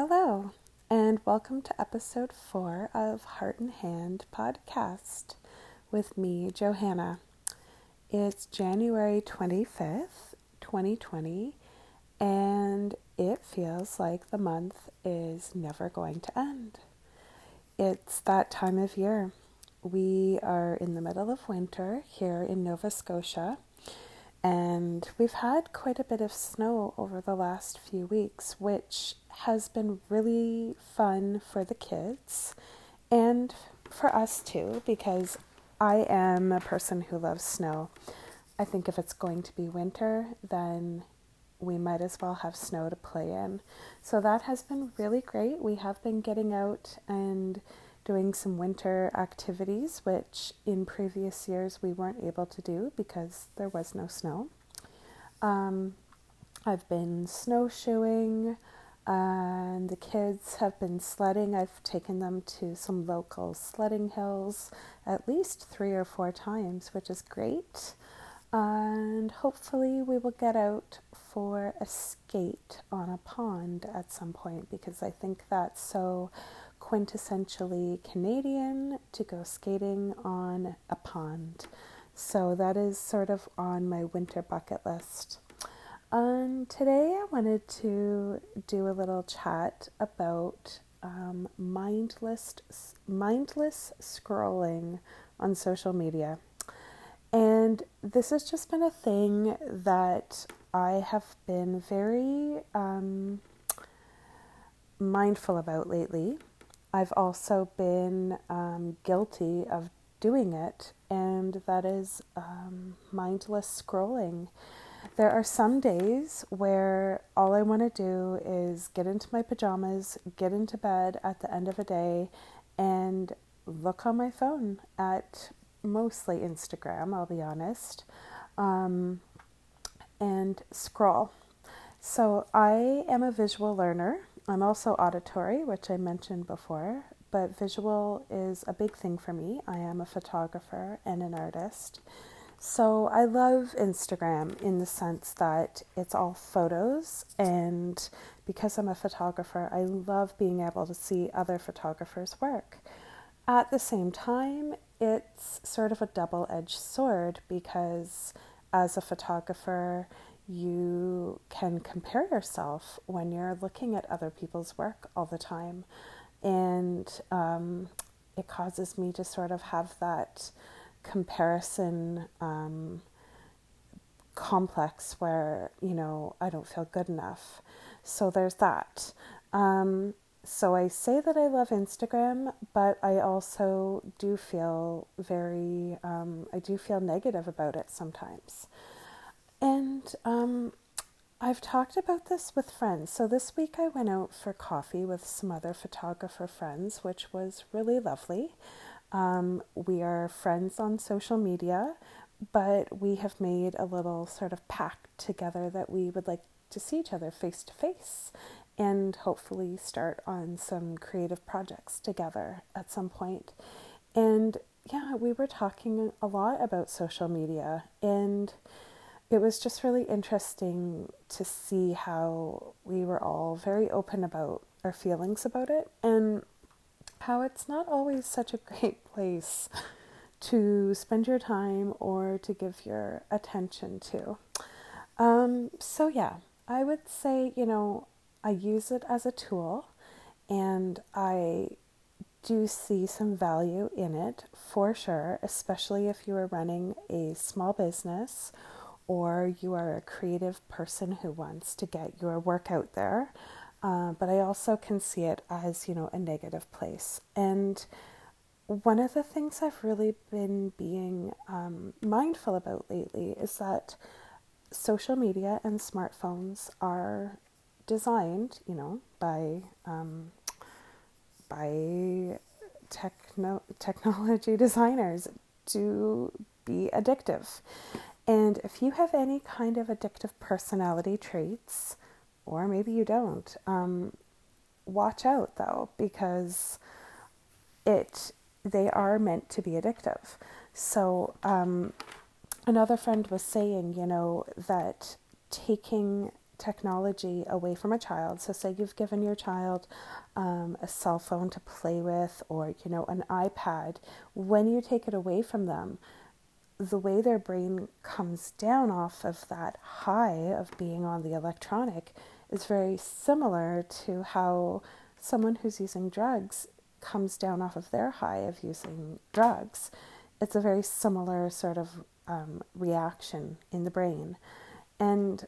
Hello, and welcome to episode 4 of Heart and Hand podcast with me, Johanna. It's January 25th, 2020, and it feels like the month is never going to end. It's that time of year. We are in the middle of winter here in Nova Scotia, and we've had quite a bit of snow over the last few weeks, which has been really fun for the kids and for us too, because I am a person who loves snow. I think if it's going to be winter, then we might as well have snow to play in. So that has been really great. We have been getting out and doing some winter activities, which in previous years we weren't able to do because there was no snow. I've been snowshoeing, and the kids have been sledding. I've taken them to some local sledding hills at least 3 or 4 times, which is great. And hopefully we will get out for a skate on a pond at some point, because I think that's so quintessentially Canadian to go skating on a pond. So that is sort of on my winter bucket list. Today I wanted to do a little chat about mindless scrolling on social media. And this has just been a thing that I have been very mindful about lately. I've also been guilty of doing it, and that is mindless scrolling. There are some days where all I want to do is get into my pajamas, get into bed at the end of a day, and look on my phone at mostly Instagram, I'll be honest, and scroll. So I am a visual learner. I'm also auditory, which I mentioned before, but visual is a big thing for me. I am a photographer and an artist. So I love Instagram in the sense that it's all photos, and because I'm a photographer, I love being able to see other photographers' work. At the same time, it's sort of a double-edged sword, because as a photographer, you can compare yourself when you're looking at other people's work all the time. And it causes me to sort of have that comparison complex where, you know, I don't feel good enough. So there's that. So I say that I love Instagram, but I also do feel feel negative about it sometimes. And I've talked about this with friends. So this week I went out for coffee with some other photographer friends, which was really lovely. We are friends on social media, but we have made a little sort of pact together that we would like to see each other face to face and hopefully start on some creative projects together at some point. And yeah, we were talking a lot about social media, and it was just really interesting to see how we were all very open about our feelings about it, and how it's not always such a great place to spend your time or to give your attention to. So yeah, I would say, you know, I use it as a tool, and I do see some value in it for sure, especially if you are running a small business or you are a creative person who wants to get your work out there. But I also can see it as, you know, a negative place. And one of the things I've really been being mindful about lately is that social media and smartphones are designed, you know, by technology designers to be addictive. And if you have any kind of addictive personality traits, or maybe you don't, watch out though, because they are meant to be addictive. So another friend was saying, you know, that taking technology away from a child. So say you've given your child a cell phone to play with, or, you know, an iPad. When you take it away from them, the way their brain comes down off of that high of being on the electronic is very similar to how someone who's using drugs comes down off of their high of using drugs. It's a very similar sort of reaction in the brain. And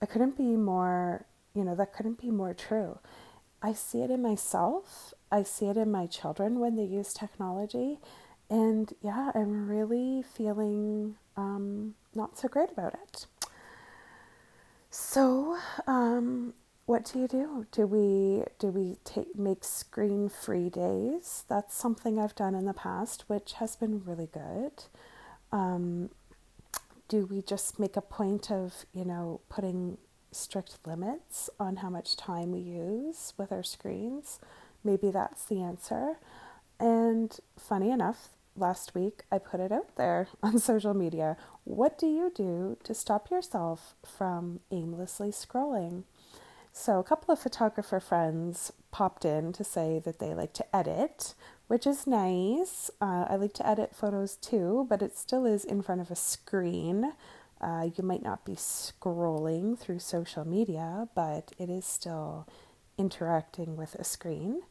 it couldn't be more, you know, that couldn't be more true. I see it in myself. I see it in my children when they use technology. And yeah, I'm really feeling not so great about it. So, what do you do? Do we make screen-free days? That's something I've done in the past, which has been really good. Do we just make a point of, you know, putting strict limits on how much time we use with our screens? Maybe that's the answer. And funny enough, last week I put it out there on social media. What do you do to stop yourself from aimlessly scrolling? So a couple of photographer friends popped in to say that they like to edit, which is nice. I like to edit photos too, but it still is in front of a screen. You might not be scrolling through social media, but it is still interacting with a screen.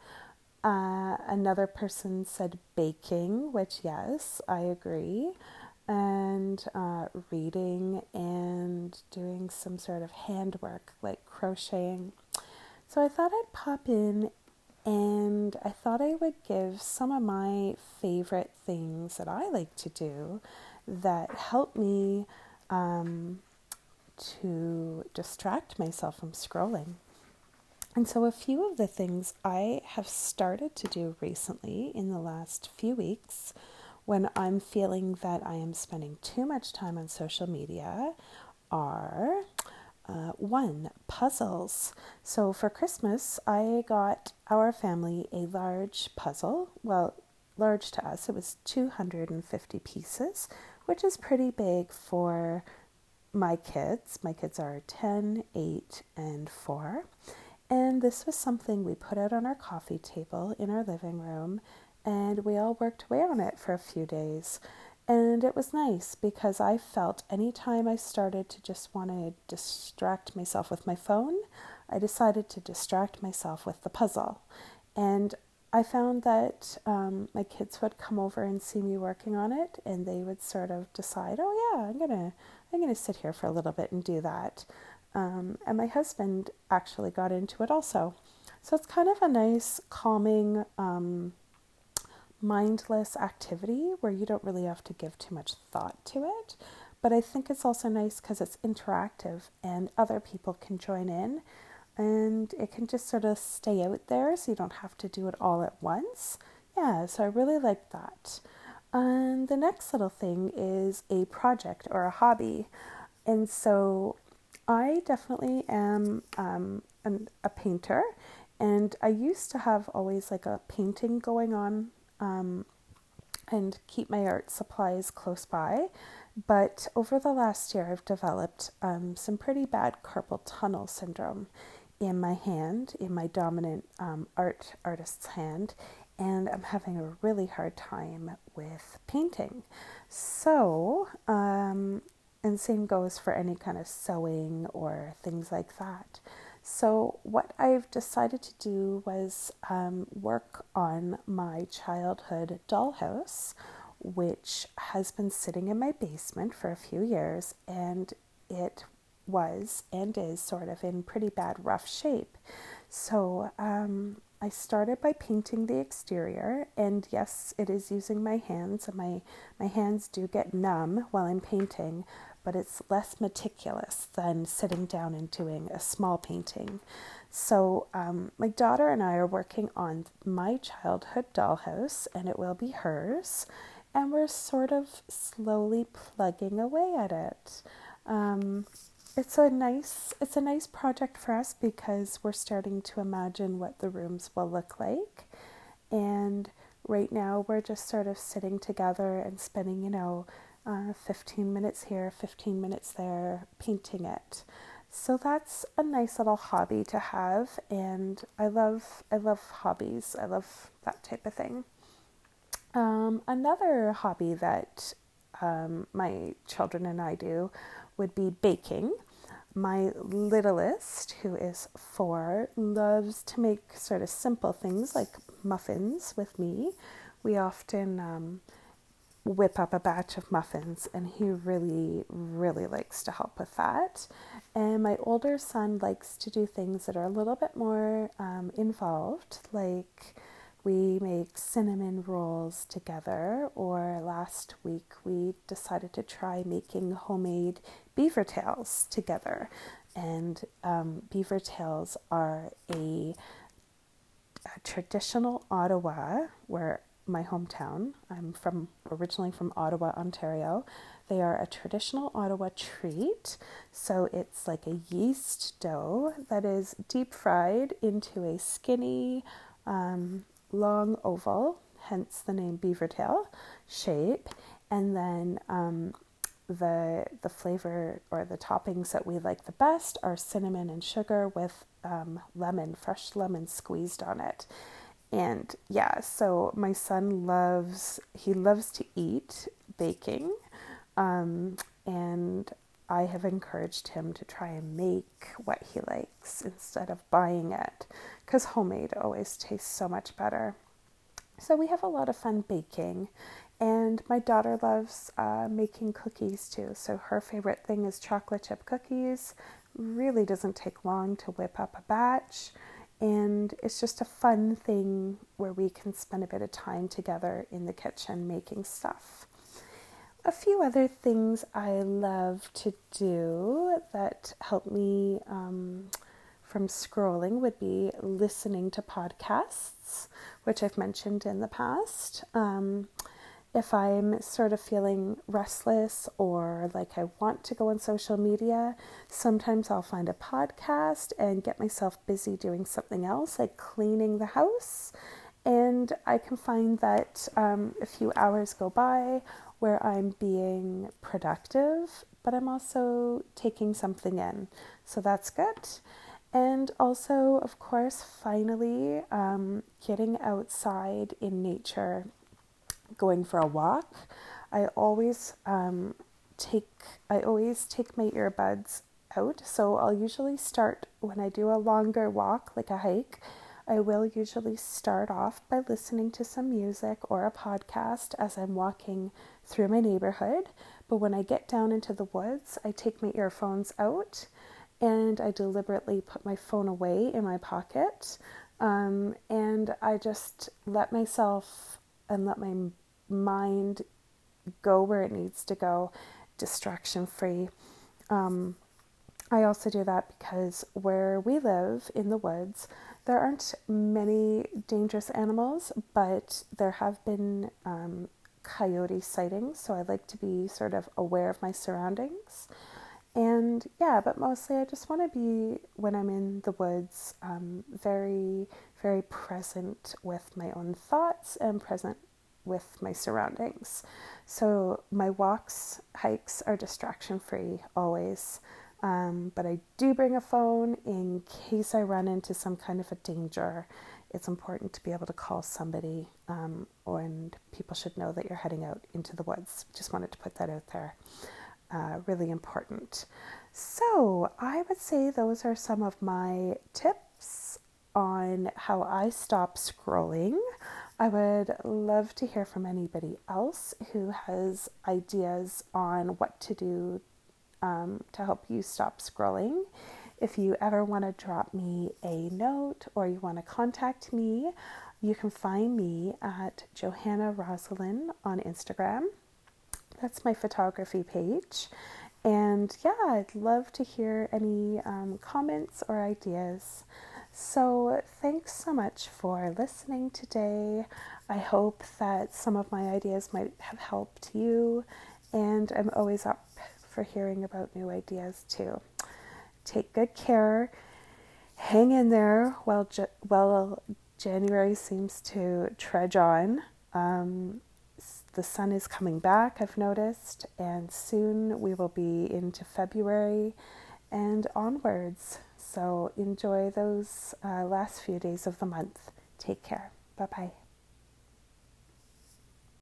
Another person said baking, which yes, I agree. And reading and doing some sort of handwork like crocheting. So I thought I'd pop in and I thought I would give some of my favorite things that I like to do that help me to distract myself from scrolling. And so a few of the things I have started to do recently in the last few weeks when I'm feeling that I am spending too much time on social media are, one, puzzles. So for Christmas, I got our family a large puzzle. Well, large to us, it was 250 pieces, which is pretty big for my kids. My kids are 10, 8, and 4. And this was something we put out on our coffee table in our living room, and we all worked away on it for a few days. And it was nice because I felt any time I started to just want to distract myself with my phone, I decided to distract myself with the puzzle. And I found that my kids would come over and see me working on it, and they would sort of decide, oh yeah, I'm gonna sit here for a little bit and do that. And my husband actually got into it also. So it's kind of a nice, calming, mindless activity where you don't really have to give too much thought to it. But I think it's also nice because it's interactive and other people can join in and it can just sort of stay out there so you don't have to do it all at once. Yeah, so I really like that. And the next little thing is a project or a hobby. And so I definitely am a painter, and I used to have always like a painting going on and keep my art supplies close by. But over the last year, I've developed some pretty bad carpal tunnel syndrome in my hand, in my dominant artist's hand, and I'm having a really hard time with painting. So, and same goes for any kind of sewing or things like that. So what I've decided to do was work on my childhood dollhouse, which has been sitting in my basement for a few years, and it was and is sort of in pretty bad rough shape. So I started by painting the exterior, and yes, it is using my hands, and my hands do get numb while I'm painting, but it's less meticulous than sitting down and doing a small painting. So my daughter and I are working on my childhood dollhouse, and it will be hers, and we're sort of slowly plugging away at it. It's a nice project for us because we're starting to imagine what the rooms will look like, and right now we're just sort of sitting together and spending, 15 minutes here, 15 minutes there, painting it. So that's a nice little hobby to have, and I love hobbies. I love that type of thing. Another hobby that my children and I do would be baking. My littlest, who is 4, loves to make sort of simple things like muffins with me. We often whip up a batch of muffins, and he really, really likes to help with that. And my older son likes to do things that are a little bit more involved, like we make cinnamon rolls together, or last week we decided to try making homemade beaver tails together. And beaver tails are a traditional Ottawa, where my hometown, I'm originally from Ottawa, Ontario. They are a traditional Ottawa treat. So it's like a yeast dough that is deep fried into a skinny long oval, hence the name beaver tail shape, and then the flavor or the toppings that we like the best are cinnamon and sugar with fresh lemon squeezed on it. And yeah, so my son loves to eat baking, and I have encouraged him to try and make what he likes instead of buying it, because homemade always tastes so much better. So we have a lot of fun baking, and my daughter loves making cookies too. So her favorite thing is chocolate chip cookies. Really doesn't take long to whip up a batch, and it's just a fun thing where we can spend a bit of time together in the kitchen making stuff. A few other things I love to do that help me from scrolling would be listening to podcasts, which I've mentioned in the past. If I'm sort of feeling restless or like I want to go on social media, sometimes I'll find a podcast and get myself busy doing something else, like cleaning the house. And I can find that a few hours go by where I'm being productive, but I'm also taking something in. So that's good. And also, of course, finally, getting outside in nature, going for a walk. I always take my earbuds out, so I'll usually start when I do a longer walk, like a hike. I will usually start off by listening to some music or a podcast as I'm walking through my neighborhood. But when I get down into the woods, I take my earphones out and I deliberately put my phone away in my pocket. And I just let myself and let my mind go where it needs to go, distraction free. I also do that because where we live in the woods, there aren't many dangerous animals, but there have been coyote sightings, so I like to be sort of aware of my surroundings. And yeah, but mostly I just want to be, when I'm in the woods, very, very present with my own thoughts and present with my surroundings. So my walks, hikes are distraction free always. But I do bring a phone in case I run into some kind of a danger. It's important to be able to call somebody, and people should know that you're heading out into the woods. Just wanted to put that out there. Really important. So I would say those are some of my tips on how I stop scrolling. I would love to hear from anybody else who has ideas on what to do to help you stop scrolling. If you ever want to drop me a note or you want to contact me, you can find me at Johanna Rosalyn on Instagram. That's my photography page. And yeah, I'd love to hear any comments or ideas. So thanks so much for listening today. I hope that some of my ideas might have helped you. And I'm always up for hearing about new ideas too. Take good care. Hang in there while January seems to trudge on. The sun is coming back, I've noticed, and soon we will be into February, and onwards. So enjoy those last few days of the month. Take care. Bye-bye.